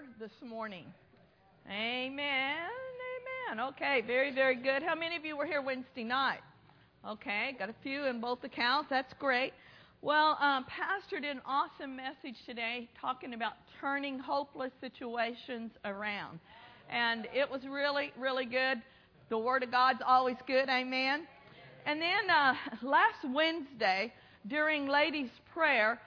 Father this morning. Amen. Amen. Okay, very, very good. How many of you were here Wednesday night? Okay, got a few in both accounts. That's great. Well, Pastor did an awesome message today talking about turning hopeless situations around. And it was really, really good. The Word of God's always good. Amen. And then last Wednesday during Ladies' Prayer,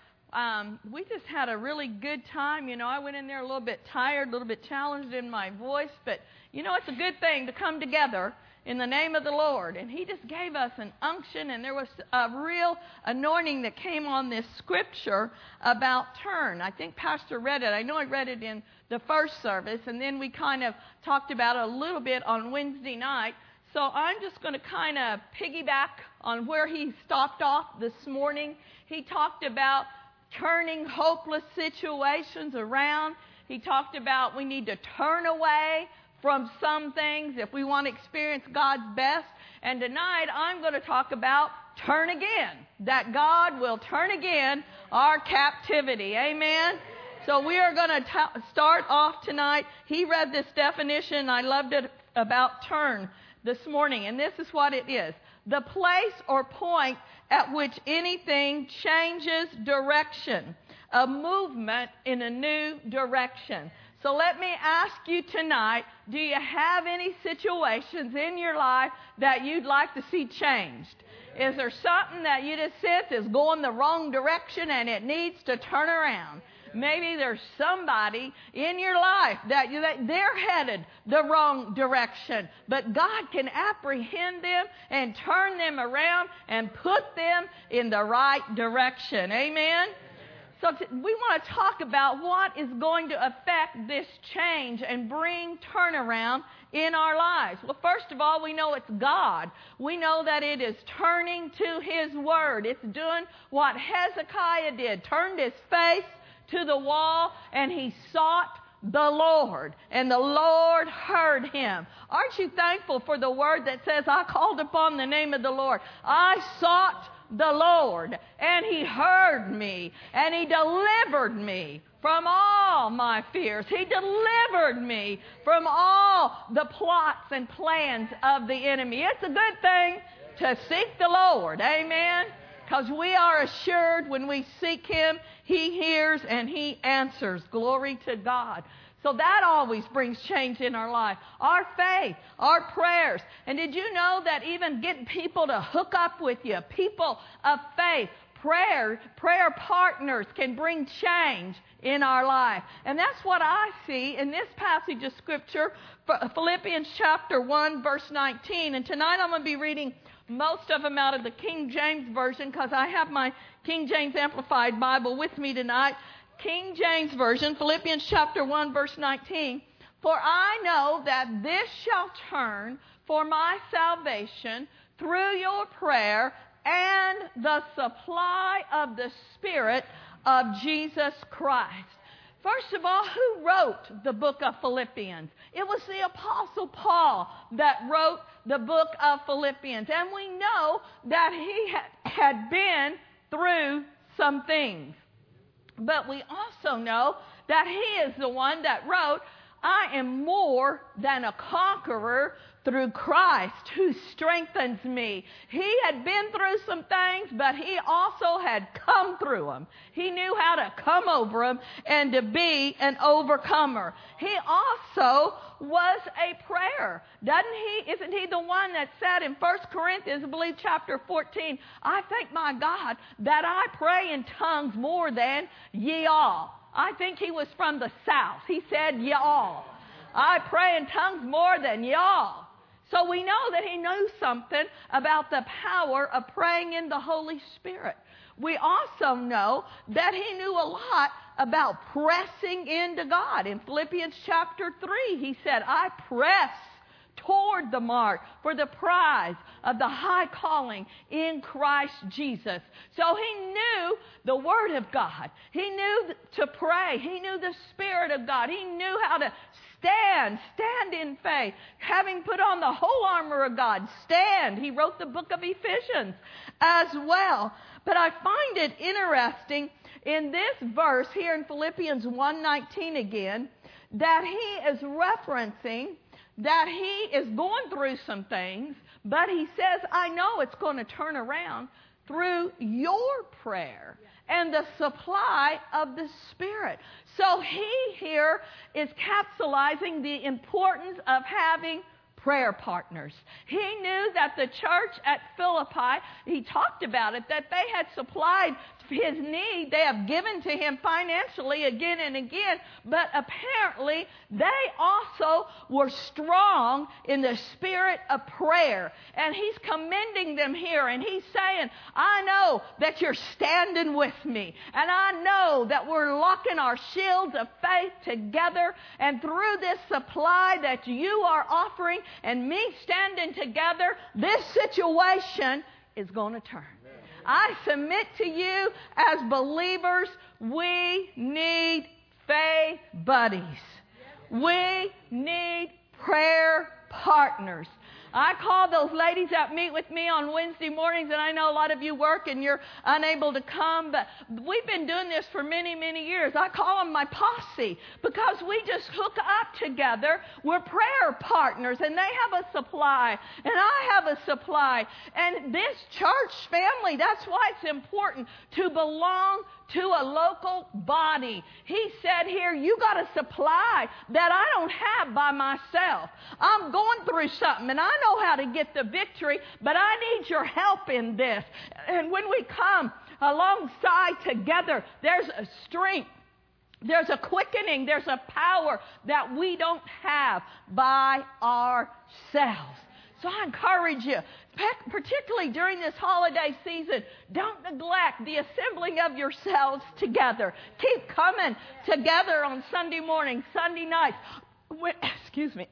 we just had a really good time. You know, I went in there a little bit tired, a little bit challenged in my voice, but, you know, it's a good thing to come together in the name of the Lord. And He just gave us an unction, and there was a real anointing that came on this scripture about turn. I think Pastor read it. I know I read it in the first service, and then we kind of talked about it a little bit on Wednesday night. So I'm just going to kind of piggyback on where he stopped off this morning. He talked about turning hopeless situations around. He talked about we need to turn away from some things if we want to experience God's best. And tonight I'm going to talk about turn again, that God will turn again our captivity. Amen. So we are going to start off tonight. He read this definition. I loved it about turn this morning. And this is what it is. The place or point at which anything changes direction, a movement in a new direction. So let me ask you tonight, do you have any situations in your life that you'd like to see changed? Is there something that you just sense is going the wrong direction and it needs to turn around? Maybe there's somebody in your life that they're headed the wrong direction. But God can apprehend them and turn them around and put them in the right direction. Amen? So we want to talk about what is going to affect this change and bring turnaround in our lives. Well, first of all, we know it's God. We know that it is turning to His Word. It's doing what Hezekiah did, turned his face to the wall, and he sought the Lord, and the Lord heard him. Aren't you thankful for the word that says, I called upon the name of the Lord. I sought the Lord, and He heard me, and He delivered me from all my fears. He delivered me from all the plots and plans of the enemy. It's a good thing to seek the Lord. Amen. Because we are assured when we seek Him, He hears and He answers. Glory to God. So that always brings change in our life. Our faith, our prayers. And did you know that even getting people to hook up with you, people of faith, prayer partners can bring change in our life. And that's what I see in this passage of Scripture, Philippians chapter 1, verse 19. And tonight I'm going to be reading most of them out of the King James Version because I have my King James Amplified Bible with me tonight. King James Version, Philippians chapter 1, verse 19. For I know that this shall turn for my salvation through your prayer and the supply of the Spirit of Jesus Christ. First of all, who wrote the book of Philippians? It was the Apostle Paul that wrote the book of Philippians. And we know that he had been through some things. But we also know that he is the one that wrote, I am more than a conqueror through Christ who strengthens me. He had been through some things, but he also had come through them. He knew how to come over them and to be an overcomer. He also was a prayer. Isn't he the one that said in 1 Corinthians, I believe chapter 14, I thank my God that I pray in tongues more than ye all. I think he was from the south. He said, y'all. I pray in tongues more than y'all. So we know that he knew something about the power of praying in the Holy Spirit. We also know that he knew a lot about pressing into God. In Philippians chapter 3, he said, I press toward the mark for the prize of the high calling in Christ Jesus. So he knew the Word of God. He knew to pray. He knew the Spirit of God. He knew how to stand in faith. Having put on the whole armor of God, stand. He wrote the book of Ephesians as well. But I find it interesting in this verse here in Philippians 1:19 again, that he is referencing that he is going through some things, but he says, I know it's going to turn around through your prayer and the supply of the Spirit. So he here is capsulizing the importance of having prayer partners. He knew that the church at Philippi, he talked about it, that they had supplied his need. They have given to him financially again and again, but apparently they also were strong in the spirit of prayer. And he's commending them here, and he's saying, I know that you're standing with me, and I know that we're locking our shields of faith together, and through this supply that you are offering and me standing together, this situation is going to turn. Amen. I submit to you, as believers, we need faith buddies. We need prayer partners. I call those ladies that meet with me on Wednesday mornings, and I know a lot of you work and you're unable to come, but we've been doing this for many, many years. I call them my posse because we just hook up together. We're prayer partners, and they have a supply, and I have a supply. And this church family, that's why it's important to belong to a local body. He said here, you got a supply that I don't have by myself. I'm going through something, and I know how to get the victory, but I need your help in this. And when we come alongside together, there's a strength, there's a quickening, there's a power that we don't have by ourselves. So I encourage you, particularly during this holiday season, don't neglect the assembling of yourselves together. Keep coming together on Sunday morning, Sunday nights. Excuse me.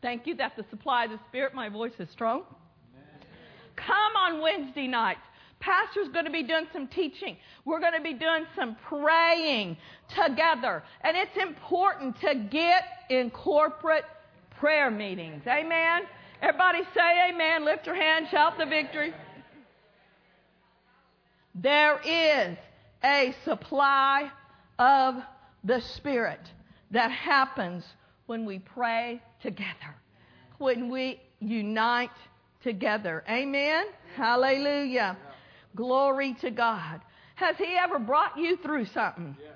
Thank you that the supply of the Spirit, my voice is strong. Amen. Come on Wednesday nights. Pastor's going to be doing some teaching. We're going to be doing some praying together. And it's important to get in corporate prayer meetings. Amen. Everybody say amen. Lift your hand. Shout the victory. There is a supply of the Spirit that happens when we pray together, when we unite together. Amen? Hallelujah. Yeah. Glory to God. Has he ever brought you through something? Yeah.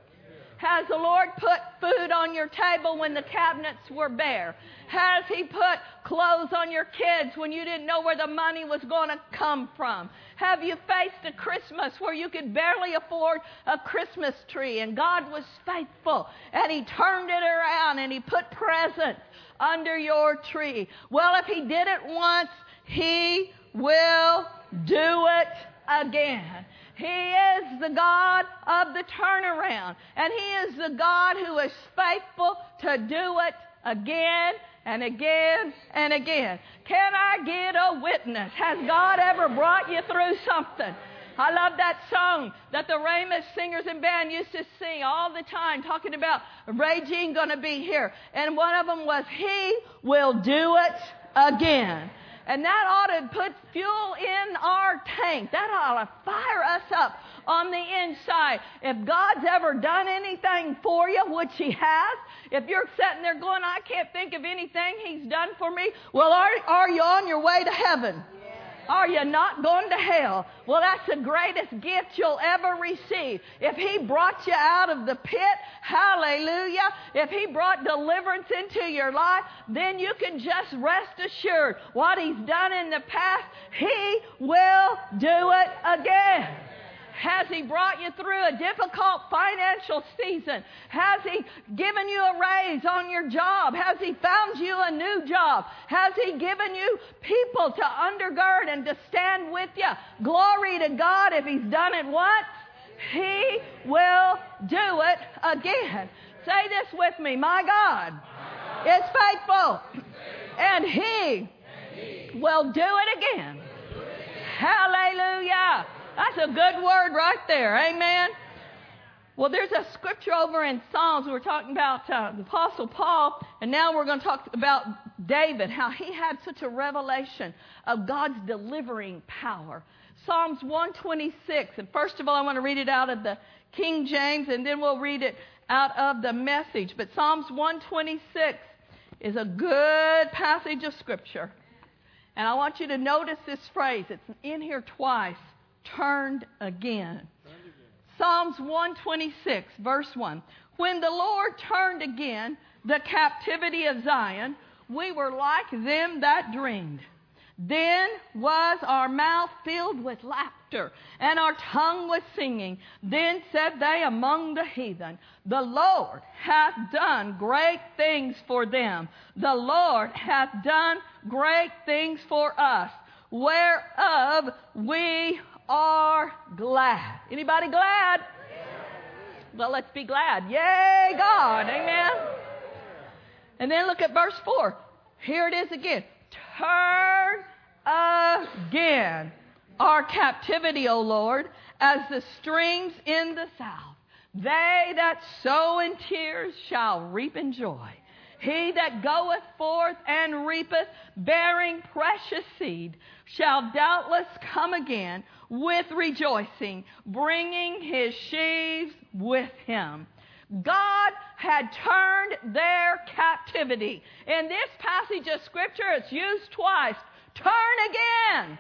Has the Lord put food on your table when the cabinets were bare? Has he put clothes on your kids when you didn't know where the money was going to come from? Have you faced a Christmas where you could barely afford a Christmas tree, and God was faithful and he turned it around and he put presents under your tree? Well, if he did it once, he will do it again. He is the God of the turnaround, and he is the God who is faithful to do it again and again and again. Can I get a witness? Has God ever brought you through something? I love that song that the Rhema singers and band used to sing all the time, talking about Ray Jean going to be here. And one of them was, he will do it again. And that ought to put fuel in our tank. That ought to fire us up on the inside. If God's ever done anything for you, which he has, if you're sitting there going, I can't think of anything he's done for me, well, are you on your way to heaven? Are you not going to hell? Well, that's the greatest gift you'll ever receive. If he brought you out of the pit, hallelujah. If he brought deliverance into your life, then you can just rest assured what he's done in the past, he will do it again. Has he brought you through a difficult financial season? Has he given you a raise on your job? Has he found you a new job? Has he given you people to undergird and to stand with you? Glory to God, if he's done it once, he will do it again. Say this with me, my God is faithful, and he will do it again. Hallelujah. That's a good word right there. Amen. Well, there's a scripture over in Psalms. We're talking about the Apostle Paul, and now we're going to talk about David, how he had such a revelation of God's delivering power. Psalms 126, and first of all, I want to read it out of the King James, and then we'll read it out of the Message. But Psalms 126 is a good passage of Scripture. And I want you to notice this phrase. It's in here twice. Turned again. Psalms 126, verse 1. When the Lord turned again the captivity of Zion, we were like them that dreamed. Then was our mouth filled with laughter, and our tongue with singing. Then said they among the heathen, the Lord hath done great things for them. The Lord hath done great things for us, whereof we are glad. Anybody glad? Well, let's be glad. Yay, God. Amen. And then look at verse 4. Here it is again. Turn again our captivity, O Lord, as the streams in the south. They that sow in tears shall reap in joy. He that goeth forth and reapeth, bearing precious seed, shall doubtless come again with rejoicing, bringing his sheaves with him. God had turned their captivity. In this passage of Scripture, it's used twice. Turn again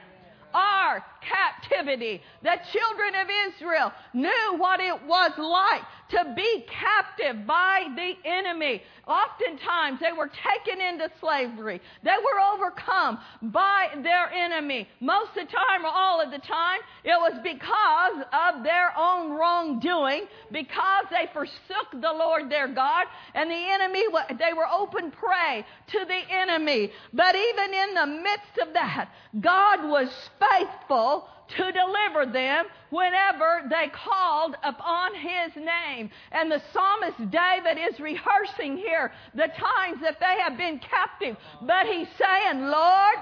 our captivity. The children of Israel knew what it was like to be captive by the enemy. Oftentimes, they were taken into slavery. They were overcome by their enemy. Most of the time or all of the time, it was because of their own wrongdoing, because they forsook the Lord their God, and the enemy, they were open prey to the enemy. But even in the midst of that, God was faithful to deliver them whenever they called upon His name. And the psalmist David is rehearsing here the times that they have been captive. But he's saying, Lord,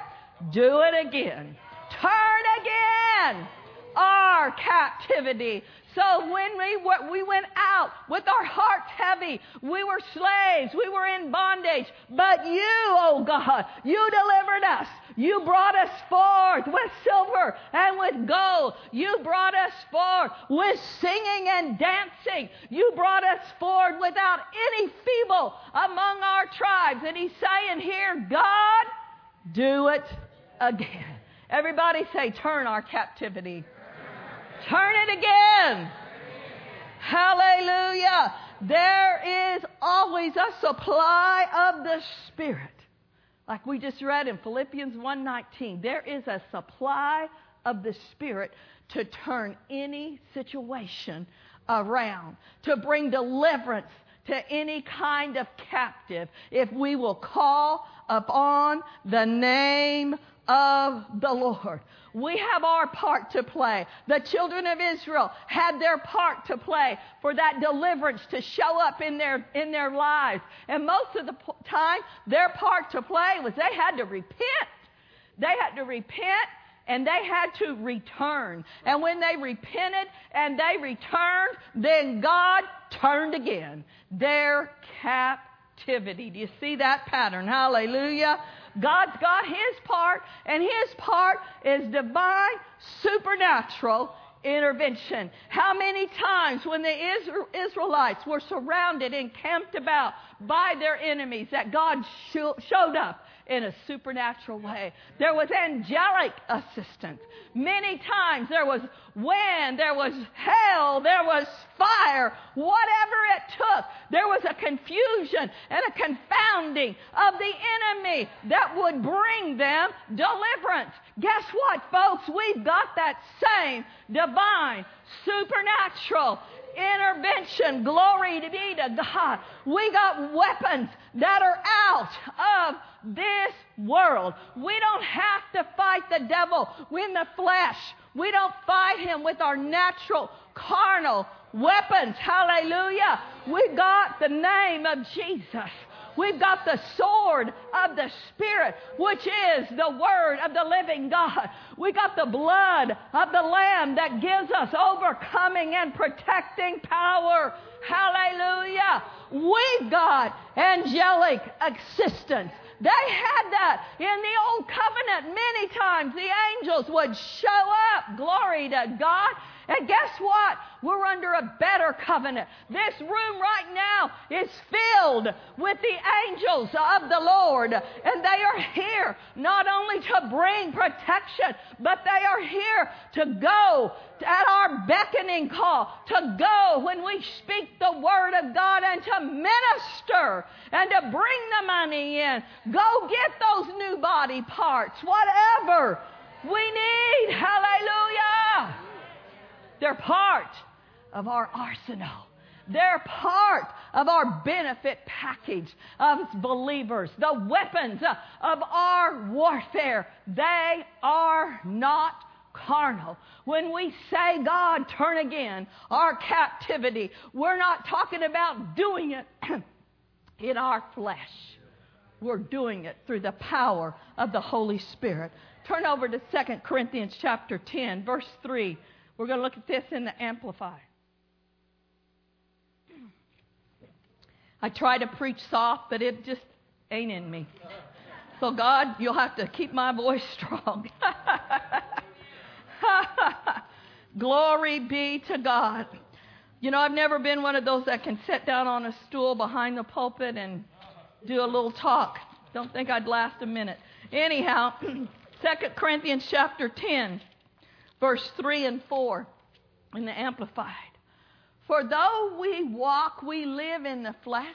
do it again. Turn again our captivity. So when we went out with our hearts heavy, we were slaves, we were in bondage. But you, oh God, you delivered us. You brought us forth with silver and with gold. You brought us forth with singing and dancing. You brought us forth without any feeble among our tribes. And he's saying here, God, do it again. Everybody say, turn our captivity. Turn it again. Hallelujah. There is always a supply of the Spirit. Like we just read in Philippians 1:19, there is a supply of the Spirit to turn any situation around, to bring deliverance to any kind of captive if we will call upon the name of the Lord. We have our part to play. The children of Israel had their part to play for that deliverance to show up in their lives. And most of the time, their part to play was they had to repent. They had to repent. And they had to return. And when they repented and they returned, then God turned again their captivity. Do you see that pattern? Hallelujah. God's got His part, and His part is divine, supernatural intervention. How many times when the Israelites were surrounded and camped about by their enemies that God showed up in a supernatural way. There was angelic assistance. Many times there was wind, there was hail, there was fire, whatever it took. There was a confusion and a confounding of the enemy that would bring them deliverance. Guess what, folks? We've got that same divine, supernatural intervention. Glory be to God. We got weapons that are out of this world. We don't have to fight the devil in the flesh. We don't fight him with our natural carnal weapons. Hallelujah. We got the name of Jesus. We've got the sword of the Spirit, which is the Word of the living God. We got the blood of the Lamb that gives us overcoming and protecting power. Hallelujah. We've got angelic assistance. They had that in the Old Covenant. Many times the angels would show up, glory to God, And guess what? We're under a better covenant. This room right now is filled with the angels of the Lord. And they are here not only to bring protection, but they are here to go at our beckoning call, to go when we speak the word of God and to minister and to bring the money in. Go get those new body parts, whatever we need. Hallelujah. They're part of our arsenal. They're part of our benefit package of believers. The weapons of our warfare, they are not carnal. When we say, God, turn again our captivity, we're not talking about doing it in our flesh. We're doing it through the power of the Holy Spirit. Turn over to 2 Corinthians chapter 10, verse 3. We're going to look at this in the Amplified. I try to preach soft, but it just ain't in me. So God, you'll have to keep my voice strong. Glory be to God. You know, I've never been one of those that can sit down on a stool behind the pulpit and do a little talk. Don't think I'd last a minute. Anyhow, 2 Corinthians chapter 10, verse 3 and 4 in the Amplified. For though we walk, we live in the flesh,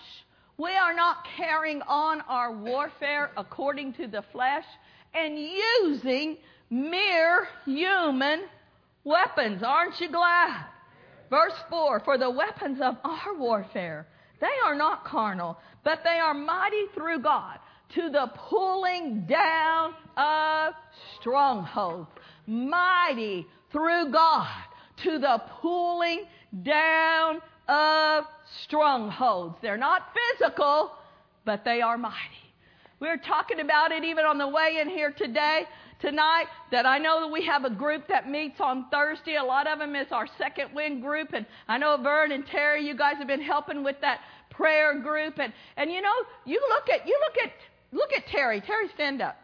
we are not carrying on our warfare according to the flesh and using mere human weapons. Aren't you glad? Verse 4, for the weapons of our warfare, they are not carnal, but they are mighty through God to the pulling down of strongholds. Mighty through God to the pulling down of strongholds. They're not physical, but they are mighty. We're talking about it even on the way in here today. Tonight, that I know that we have a group that meets on Thursday. A lot of them is our Second Wind group. And I know Vern and Terry, you guys have been helping with that prayer group. And you know, you look at Terry. Terry, stand up.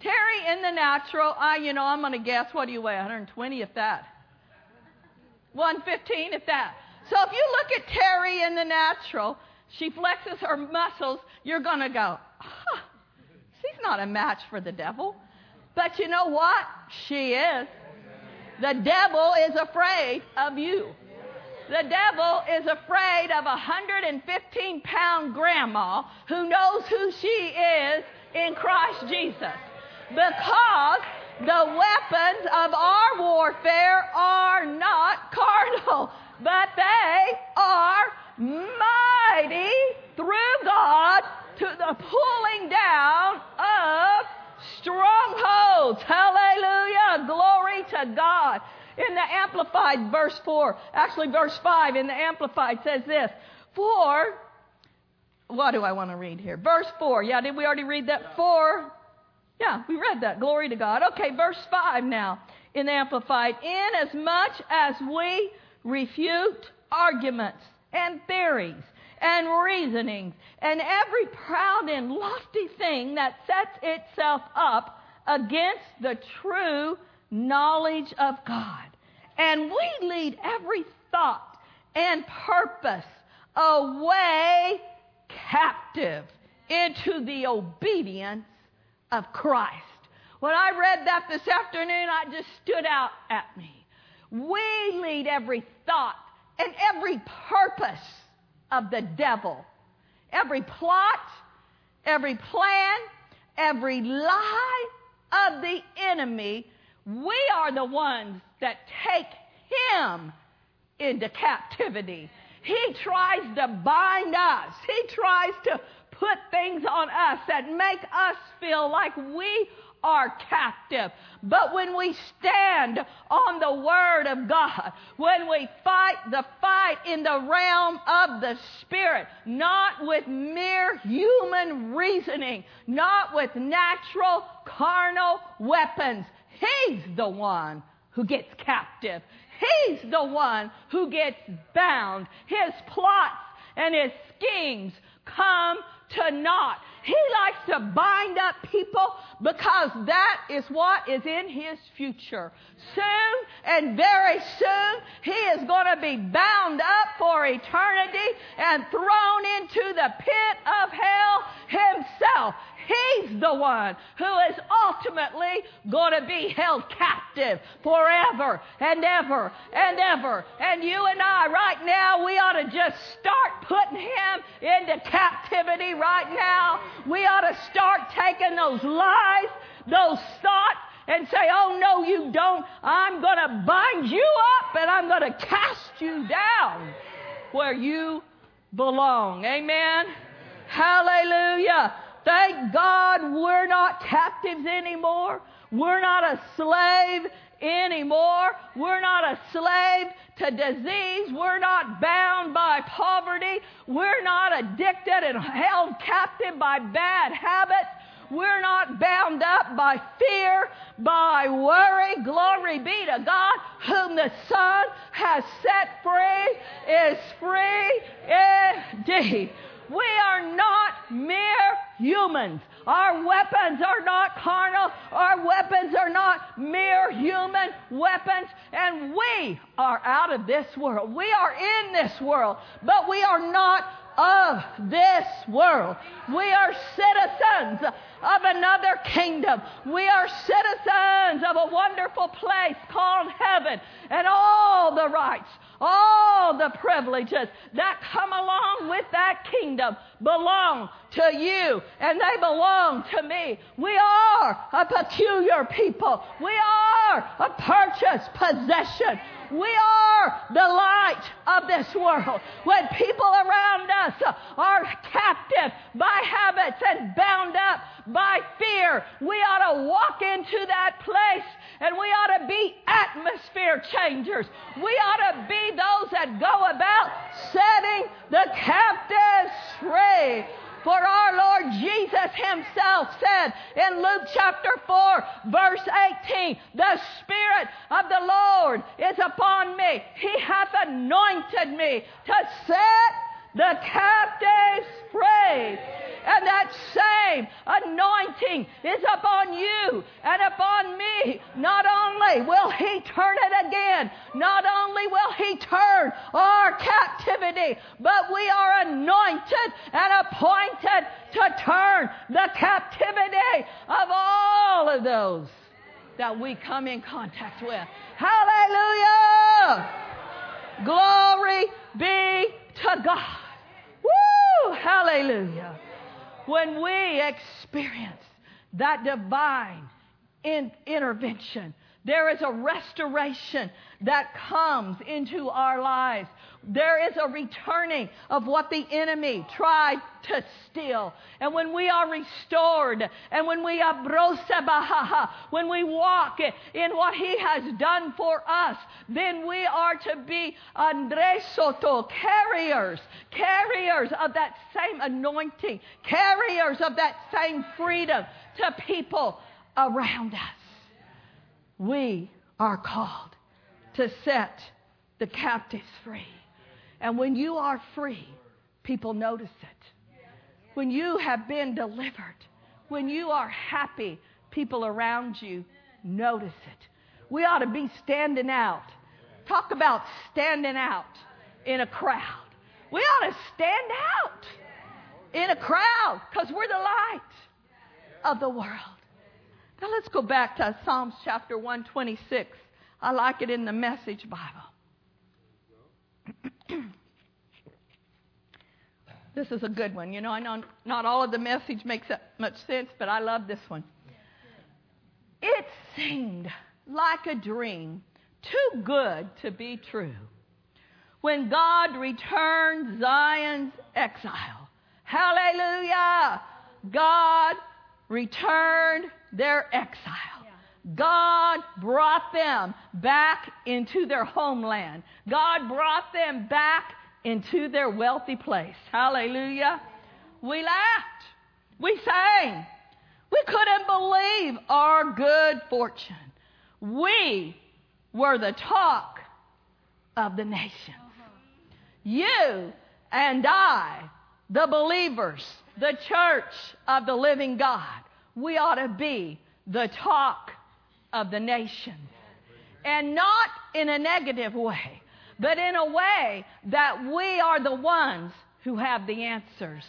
Terry in the natural, I'm going to guess, what do you weigh? 120 if that. 115 if that. So if you look at Terry in the natural, she flexes her muscles, you're going to go, she's not a match for the devil. But you know what? She is. The devil is afraid of you. The devil is afraid of a 115-pound grandma who knows who she is in Christ Jesus. Because the weapons of our warfare are not carnal, but they are mighty through God to the pulling down of strongholds. Hallelujah. Glory to God. In the Amplified, verse 4, actually verse 5 in the Amplified says this. For, what do I want to read here? Verse 4. Yeah, did we already read that? 4. Yeah, we read that. Glory to God. Okay, verse 5 now in the Amplified. Inasmuch as we refute arguments and theories and reasonings, and every proud and lofty thing that sets itself up against the true knowledge of God. And we lead every thought and purpose away captive into the obedience of Christ. When I read that this afternoon, it just stood out at me. We lead every thought and every purpose of the devil. Every plot, every plan, every lie of the enemy, we are the ones that take him into captivity. He tries to bind us. He tries to put things on us that make us feel like we are captive. But when we stand on the word of God, when we fight the fight in the realm of the Spirit, not with mere human reasoning, not with natural carnal weapons, he's the one who gets captive. He's the one who gets bound. His plots and his schemes come to naught. He likes to bind up people because that is what is in his future. Soon and very soon, he is going to be bound up for eternity and thrown into the pit of hell himself. He's the one who is ultimately going to be held captive forever and ever and ever. And you and I right now, we ought to just start putting him into captivity right now. We ought to start taking those lies, those thoughts, and say, oh, no, you don't. I'm going to bind you up and I'm going to cast you down where you belong. Amen? Hallelujah. Thank God we're not captives anymore. We're not a slave anymore. We're not a slave to disease. We're not bound by poverty. We're not addicted and held captive by bad habits. We're not bound up by fear, by worry. Glory be to God, whom the Son has set free is free indeed. We are not mere humans. Our weapons are not carnal. Our weapons are not mere human weapons. And we are out of this world. We are in this world, but we are not of this world. We are citizens of another kingdom. We are citizens of a wonderful place called heaven, and all the rights, all the privileges that come along with that kingdom belong to you, and they belong to me. We are a peculiar people. We are a purchased possession. We are the light of this world. When people around us are captive by habits and bound up by fear, we ought to walk into that place and we ought to be atmosphere changers. We ought to be those that go about setting the captives free. For our Lord Jesus himself said in Luke chapter 4, verse 18, the Spirit of the Lord is upon me. He hath anointed me to set the captives free. And that same anointing is upon you and upon me. Not only will he turn it again, not only will he turn our captivity, but we are anointed and appointed to turn the captivity of all of those that we come in contact with. Hallelujah! Glory be to God. Woo! Hallelujah. When we experience that divine intervention, there is a restoration that comes into our lives. There is a returning of what the enemy tried to steal. And when we are restored, and when we walk in what he has done for us, then we are to be carriers of that same anointing, carriers of that same freedom to people around us. We are called to set the captives free. And when you are free, people notice it. When you have been delivered, when you are happy, people around you notice it. We ought to be standing out. Talk about standing out in a crowd. We ought to stand out in a crowd because we're the light of the world. Now let's go back to Psalms chapter 126. I like it in the Message Bible. This is a good one. You know, I know not all of the Message makes that much sense, but I love this one. It seemed like a dream, too good to be true, when God returned Zion's exile. Hallelujah! God returned their exile. God brought them back into their homeland. God brought them back into their wealthy place. Hallelujah. We laughed. We sang. We couldn't believe our good fortune. We were the talk of the nations. You and I, the believers, the church of the living God. We ought to be the talk of the nation. And not in a negative way, but in a way that we are the ones who have the answers.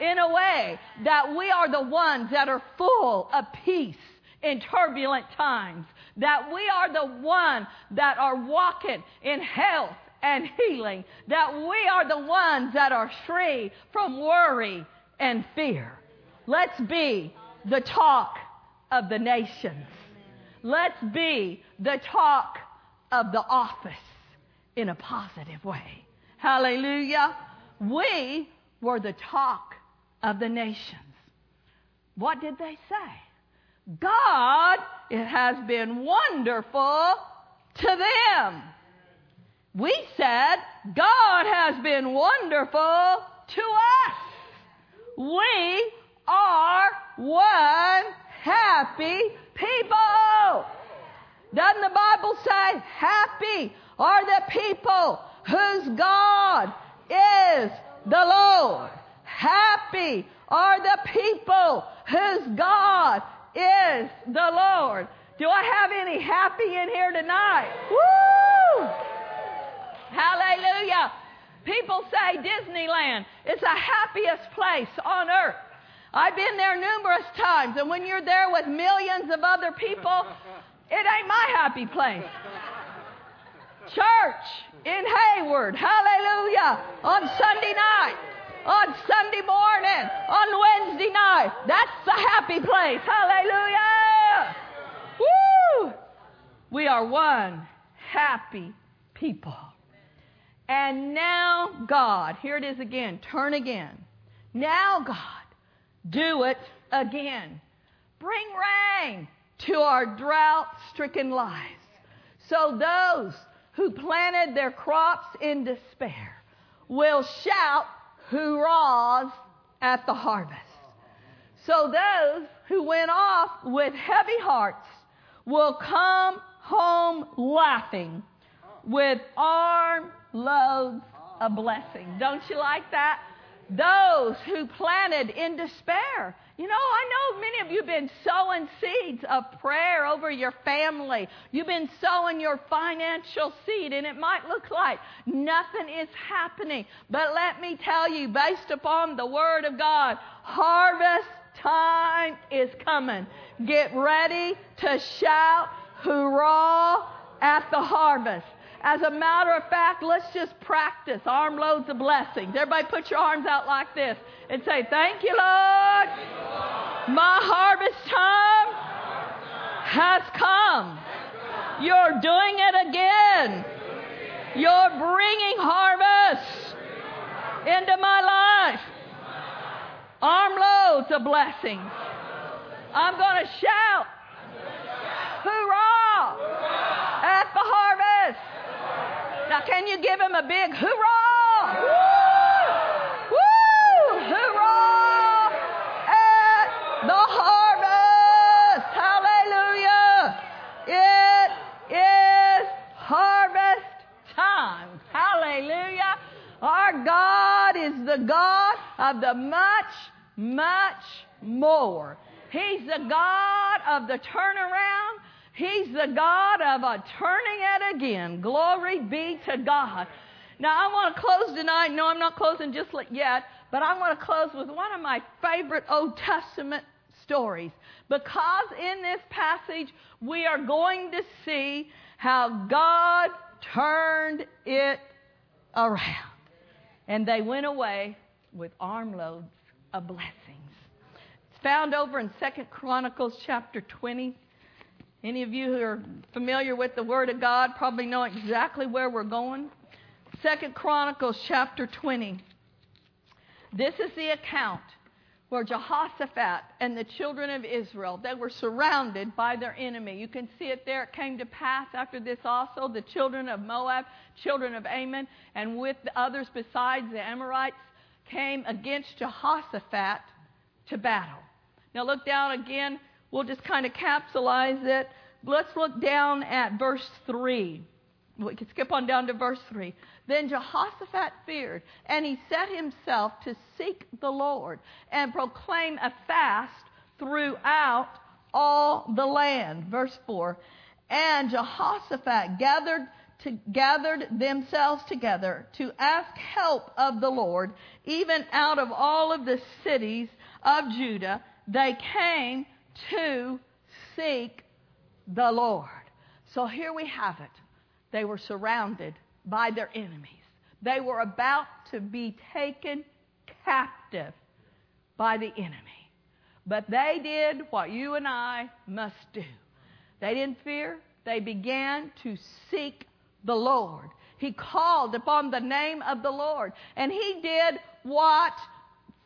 In a way that we are the ones that are full of peace in turbulent times. That we are the one that are walking in health and healing. That we are the ones that are free from worry and fear. Let's be the talk of the nations. Let's be the talk of the office in a positive way. Hallelujah. We were the talk of the nations. What did they say? God, it has been wonderful to them. We said, God has been wonderful to us. We are one happy people. Doesn't the Bible say happy are the people whose God is the Lord? Happy are the people whose God is the Lord. Do I have any happy in here tonight? Woo! Hallelujah. People say Disneyland is the happiest place on earth. I've been there numerous times, and when you're there with millions of other people, it ain't my happy place. Church in Hayward, hallelujah, on Sunday night, on Sunday morning, on Wednesday night, that's the happy place, hallelujah. Woo! We are one happy people. And now God, here it is again, turn again. Now God, do it again. Bring rain to our drought-stricken lives. So those who planted their crops in despair will shout hurrahs at the harvest. So those who went off with heavy hearts will come home laughing with armloads of blessing. Don't you like that? Those who planted in despair. You know, I know many of you have been sowing seeds of prayer over your family. You've been sowing your financial seed, and it might look like nothing is happening. But let me tell you, based upon the Word of God, harvest time is coming. Get ready to shout hurrah at the harvest. As a matter of fact, let's just practice armloads of blessings. Everybody put your arms out like this and say, thank you, Lord. Thank you, Lord. My harvest time has come. You're doing it again. You're bringing harvest into my life. Armloads of blessings. I'm going to shout hurrah at the harvest. Now, can you give him a big hurrah? Woo! Woo! Hurrah at the harvest! Hallelujah! It is harvest time. Hallelujah! Our God is the God of the much, much more. He's the God of the turnaround. He's the God of a turning it again. Glory be to God. Now, I want to close tonight. No, I'm not closing just yet, but I want to close with one of my favorite Old Testament stories, because in this passage, we are going to see how God turned it around. And they went away with armloads of blessings. It's found over in 2 Chronicles chapter 20. Any of you who are familiar with the Word of God probably know exactly where we're going. 2 Chronicles chapter 20. This is the account where Jehoshaphat and the children of Israel, they were surrounded by their enemy. You can see it there. It came to pass after this also, the children of Moab, children of Ammon, and with the others besides the Amorites, came against Jehoshaphat to battle. Now look down again. We'll just kind of capsulize it. Let's look down at verse 3. we can skip on down to verse 3. Then Jehoshaphat feared, and he set himself to seek the Lord and proclaim a fast throughout all the land. Verse 4. And Jehoshaphat gathered themselves together to ask help of the Lord, even out of all of the cities of Judah. They came to seek the Lord. So here we have it. They were surrounded by their enemies. They were about to be taken captive by the enemy. But they did what you and I must do. They didn't fear. They began to seek the Lord. He called upon the name of the Lord. And he did what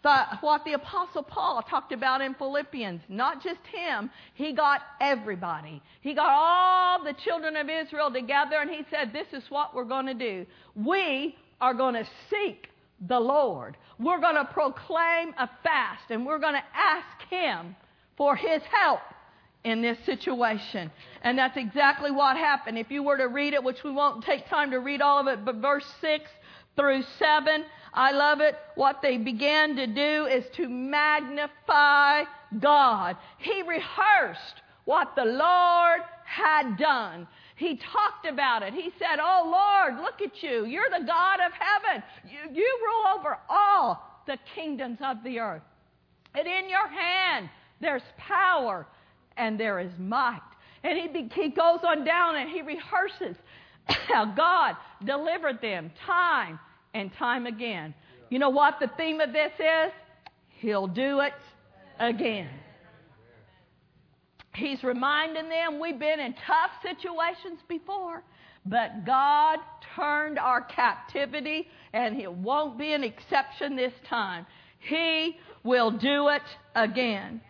the Apostle Paul talked about in Philippians. Not just him, he got everybody. He got all the children of Israel together, and he said, this is what we're going to do. We are going to seek the Lord. We're going to proclaim a fast, and we're going to ask him for his help in this situation. And that's exactly what happened. If you were to read it, which we won't take time to read all of it, but verse 6 through 7, I love it. What they began to do is to magnify God. He rehearsed what the Lord had done. He talked about it. He said, oh, Lord, look at you. You're the God of heaven. You rule over all the kingdoms of the earth. And in your hand, there's power and there is might. And he goes on down and he rehearses how God delivered them time and time again. You know what the theme of this is? He'll do it again. He's reminding them we've been in tough situations before, but God turned our captivity, and it won't be an exception this time. He will do it again.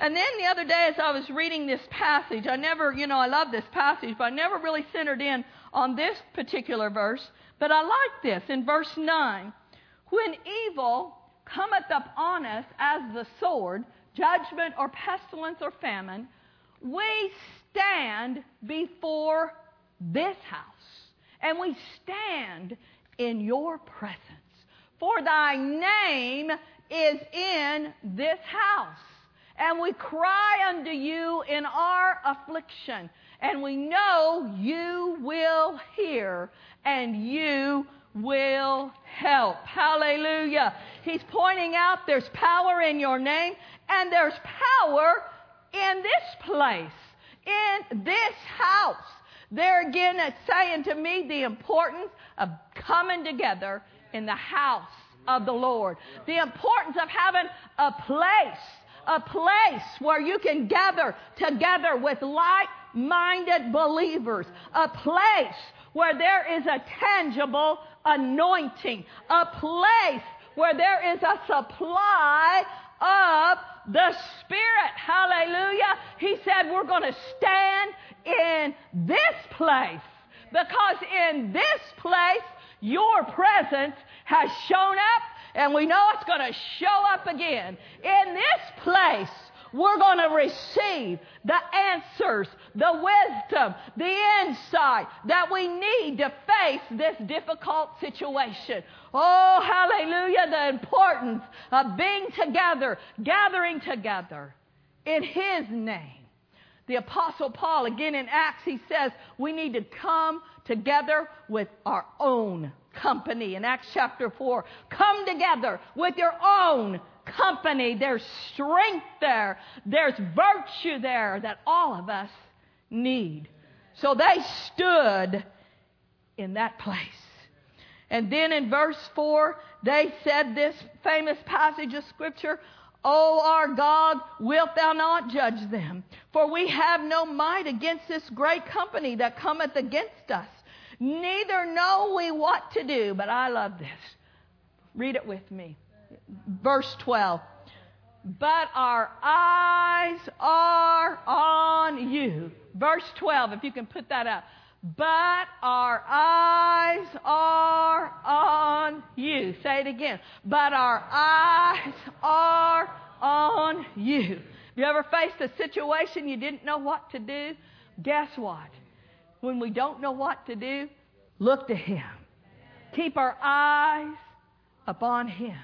And then the other day as I was reading this passage, I love this passage, but I never really centered in on this particular verse. But I like this in verse 9. When evil cometh upon us as the sword, judgment or pestilence or famine, we stand before this house, and we stand in your presence. For thy name is in this house. And we cry unto you in our affliction, and we know you will hear and you will help. Hallelujah. He's pointing out there's power in your name, and there's power in this place, in this house. There again, it's saying to me the importance of coming together in the house of the Lord, the importance of having a place where you can gather together with like-minded believers. A place where there is a tangible anointing. A place where there is a supply of the Spirit. Hallelujah. He said we're going to stand in this place, because in this place your presence has shown up. And we know it's going to show up again. In this place, we're going to receive the answers, the wisdom, the insight that we need to face this difficult situation. Oh, hallelujah, the importance of being together, gathering together in His name. The Apostle Paul, again in Acts, he says we need to come together with our own company. In Acts chapter 4, come together with your own company. There's strength there. There's virtue there that all of us need. So they stood in that place. And then in verse 4, they said this famous passage of Scripture, O our God, wilt thou not judge them? For we have no might against this great company that cometh against us. Neither know we what to do. But I love this. Read it with me. Verse 12. But our eyes are on you. Verse 12, if you can put that up. But our eyes are on you. Say it again. But our eyes are on you. Have you ever faced a situation you didn't know what to do? Guess what? When we don't know what to do, look to him. Keep our eyes upon him.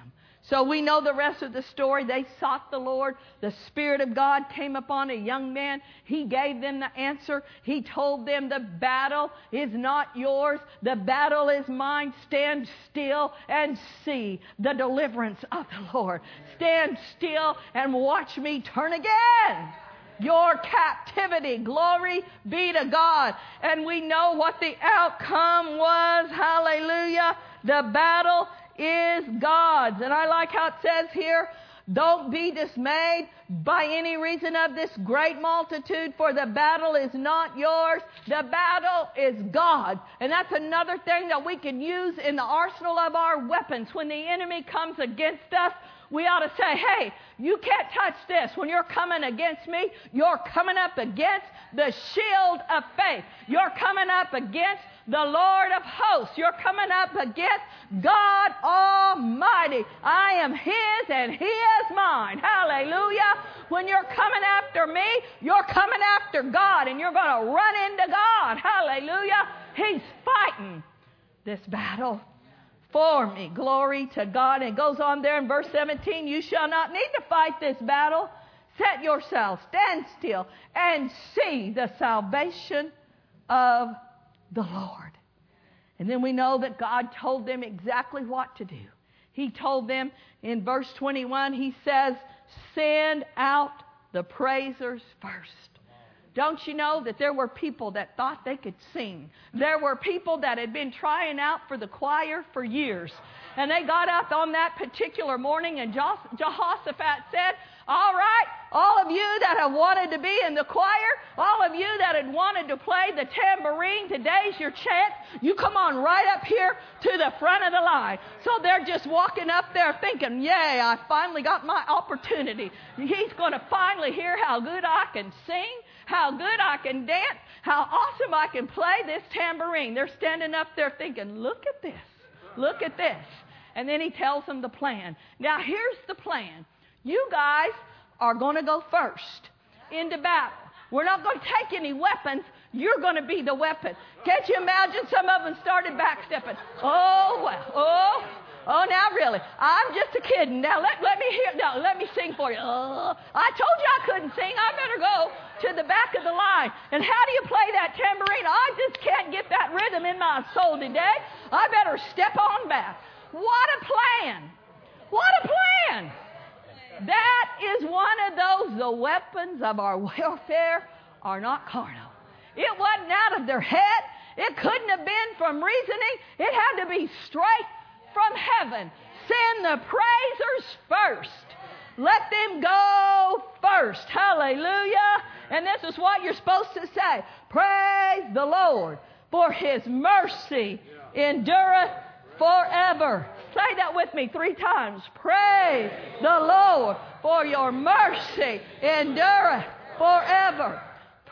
So we know the rest of the story. They sought the Lord. The Spirit of God came upon a young man. He gave them the answer. He told them the battle is not yours. The battle is mine. Stand still and see the deliverance of the Lord. Stand still and watch me turn again your captivity. Glory be to God. And we know what the outcome was. Hallelujah. The battle is God's. And I like how it says here, don't be dismayed by any reason of this great multitude, for the battle is not yours. The battle is God. And that's another thing that we can use in the arsenal of our weapons. When the enemy comes against us, we ought to say, hey, you can't touch this. When you're coming against me, you're coming up against the shield of faith. You're coming up against the Lord of hosts. You're coming up against God Almighty. I am his and he is mine. Hallelujah. When you're coming after me, you're coming after God, and you're going to run into God. Hallelujah. He's fighting this battle for me. Glory to God. And it goes on there in verse 17, you shall not need to fight this battle. Set yourself, stand still, and see the salvation of the Lord. And then we know that God told them exactly what to do. He told them in verse 21, he says, send out the praisers first. Don't you know that there were people that thought they could sing? There were people that had been trying out for the choir for years. And they got up on that particular morning, and Jehoshaphat said, all right, all of you that have wanted to be in the choir, all of you that had wanted to play the tambourine, today's your chance. You come on right up here to the front of the line. So they're just walking up there thinking, yay, I finally got my opportunity. He's going to finally hear how good I can sing, how good I can dance, how awesome I can play this tambourine. They're standing up there thinking, look at this, look at this. And then he tells them the plan. Now, here's the plan. You guys are going to go first into battle. We're not going to take any weapons. You're going to be the weapon. Can't you imagine some of them started backstepping? Oh, well, oh, now really, I'm just a kidding. Now let me hear. No, let me sing for you. I told you I couldn't sing. I better go to the back of the line. And how do you play that tambourine? I just can't get that rhythm in my soul today. I better step on back. What a plan! What a plan! That is one of those, the weapons of our warfare are not carnal. It wasn't out of their head. It couldn't have been from reasoning. It had to be straight from heaven. Send the praisers first. Let them go first. Hallelujah. And this is what you're supposed to say. Praise the Lord, for his mercy endureth forever. Say that with me 3 times. Praise the Lord, for your mercy endureth forever.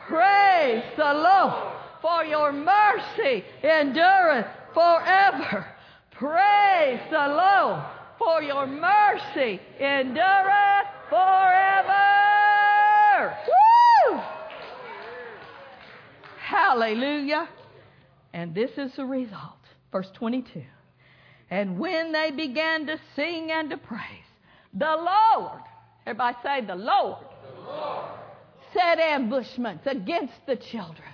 Praise the Lord, for your mercy endureth forever. Praise the Lord, for your mercy endureth forever. Woo! Hallelujah. And this is the result. Verse 22. And when they began to sing and to praise, the Lord, everybody say the Lord, set ambushments against the children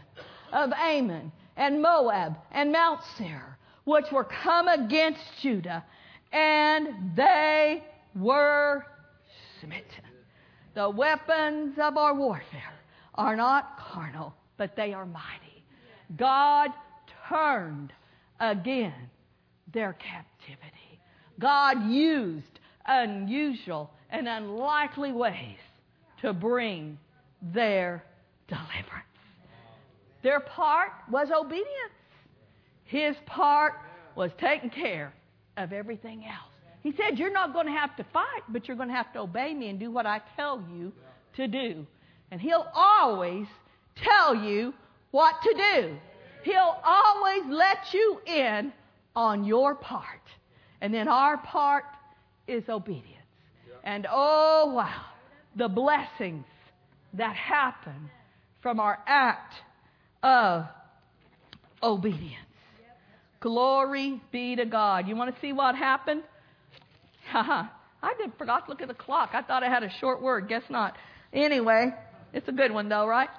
of Ammon and Moab and Mount Seir, which were come against Judah, and they were smitten. The weapons of our warfare are not carnal, but they are mighty. God turned again their captivity. God used unusual and unlikely ways to bring their deliverance. Their part was obedience. His part was taking care of everything else. He said, you're not going to have to fight, but you're going to have to obey me and do what I tell you to do. And he'll always tell you what to do. He'll always let you in on your part. And then our part is obedience. And oh, wow, the blessings that happen from our act of obedience. Glory be to God. You want to see what happened? I forgot to look at the clock. I thought I had a short word. Guess not. Anyway, it's a good one though, right?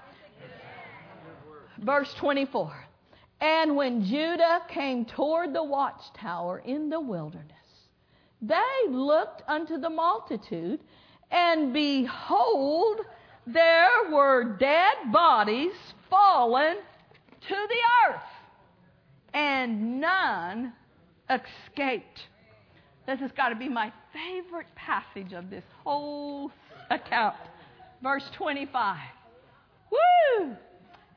Verse 24. And when Judah came toward the watchtower in the wilderness, they looked unto the multitude, and behold, there were dead bodies fallen to the earth, and none escaped. This has got to be my favorite passage of this whole account. Verse 25. Woo!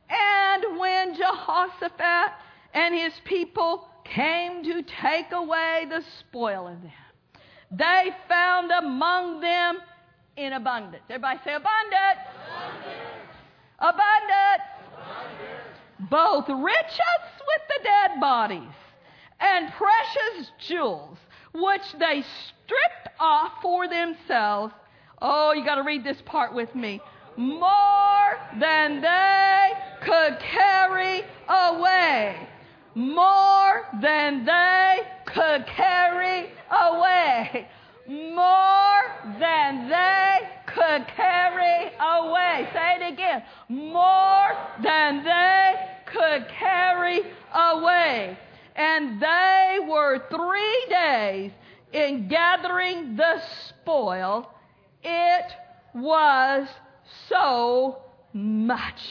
And when Jehoshaphat and his people came to take away the spoil of them, they found among them in abundance. Everybody say abundant. Abundant. Abundant. Abundant. Both riches with the dead bodies and precious jewels, which they stripped off for themselves. Oh, you got to read this part with me. More than they could carry away. More than they could carry away. More than they could carry away. Say it again. More than they could carry away. And they were 3 days in gathering the spoil. It was so much.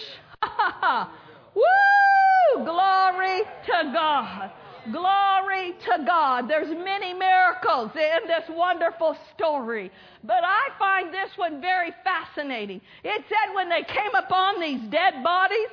Woo! Glory to God. Glory to God. There's many miracles in this wonderful story, but I find this one very fascinating. It said when they came upon these dead bodies,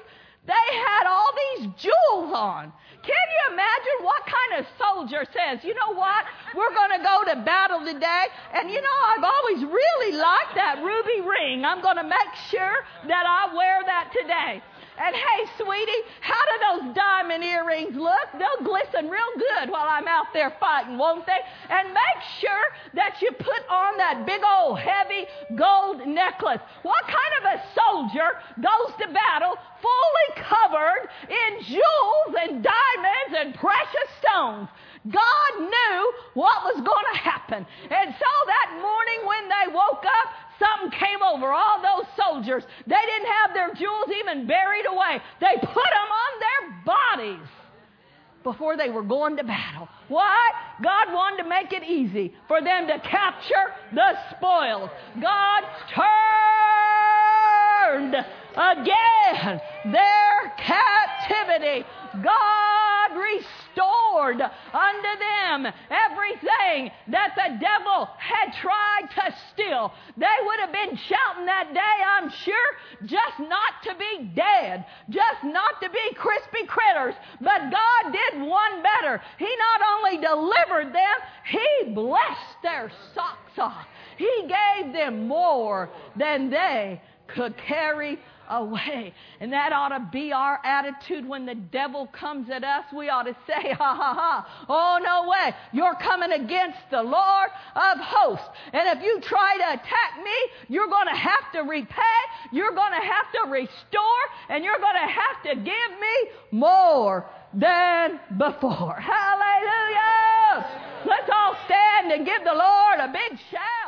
they had all these jewels on. Can you imagine what kind of soldier says, you know what, we're going to go to battle today, and you know, I've always really liked that ruby ring. I'm going to make sure that I wear that today. And hey, sweetie, how do those diamond earrings look? They'll glisten real good while I'm out there fighting, won't they? And make sure that you put on that big old heavy gold necklace. What kind of a soldier goes to battle fully covered in jewels and diamonds and precious stones? God knew what was going to happen. And so that morning when they woke up, something came over all those soldiers. They didn't have their jewels even buried away. They put them on their bodies before they were going to battle. Why? God wanted to make it easy for them to capture the spoils. God turned again their captivity. God restored unto them everything that the devil had tried to steal. They would have been shouting that day, I'm sure, just not to be dead, just not to be crispy critters. But God did one better. He not only delivered them, He blessed their socks off. He gave them more than they could carry away. And that ought to be our attitude when the devil comes at us. We ought to say, ha, ha, ha. Oh, no way. You're coming against the Lord of hosts. And if you try to attack me, you're going to have to repay. You're going to have to restore. And you're going to have to give me more than before. Hallelujah. Let's all stand and give the Lord a big shout.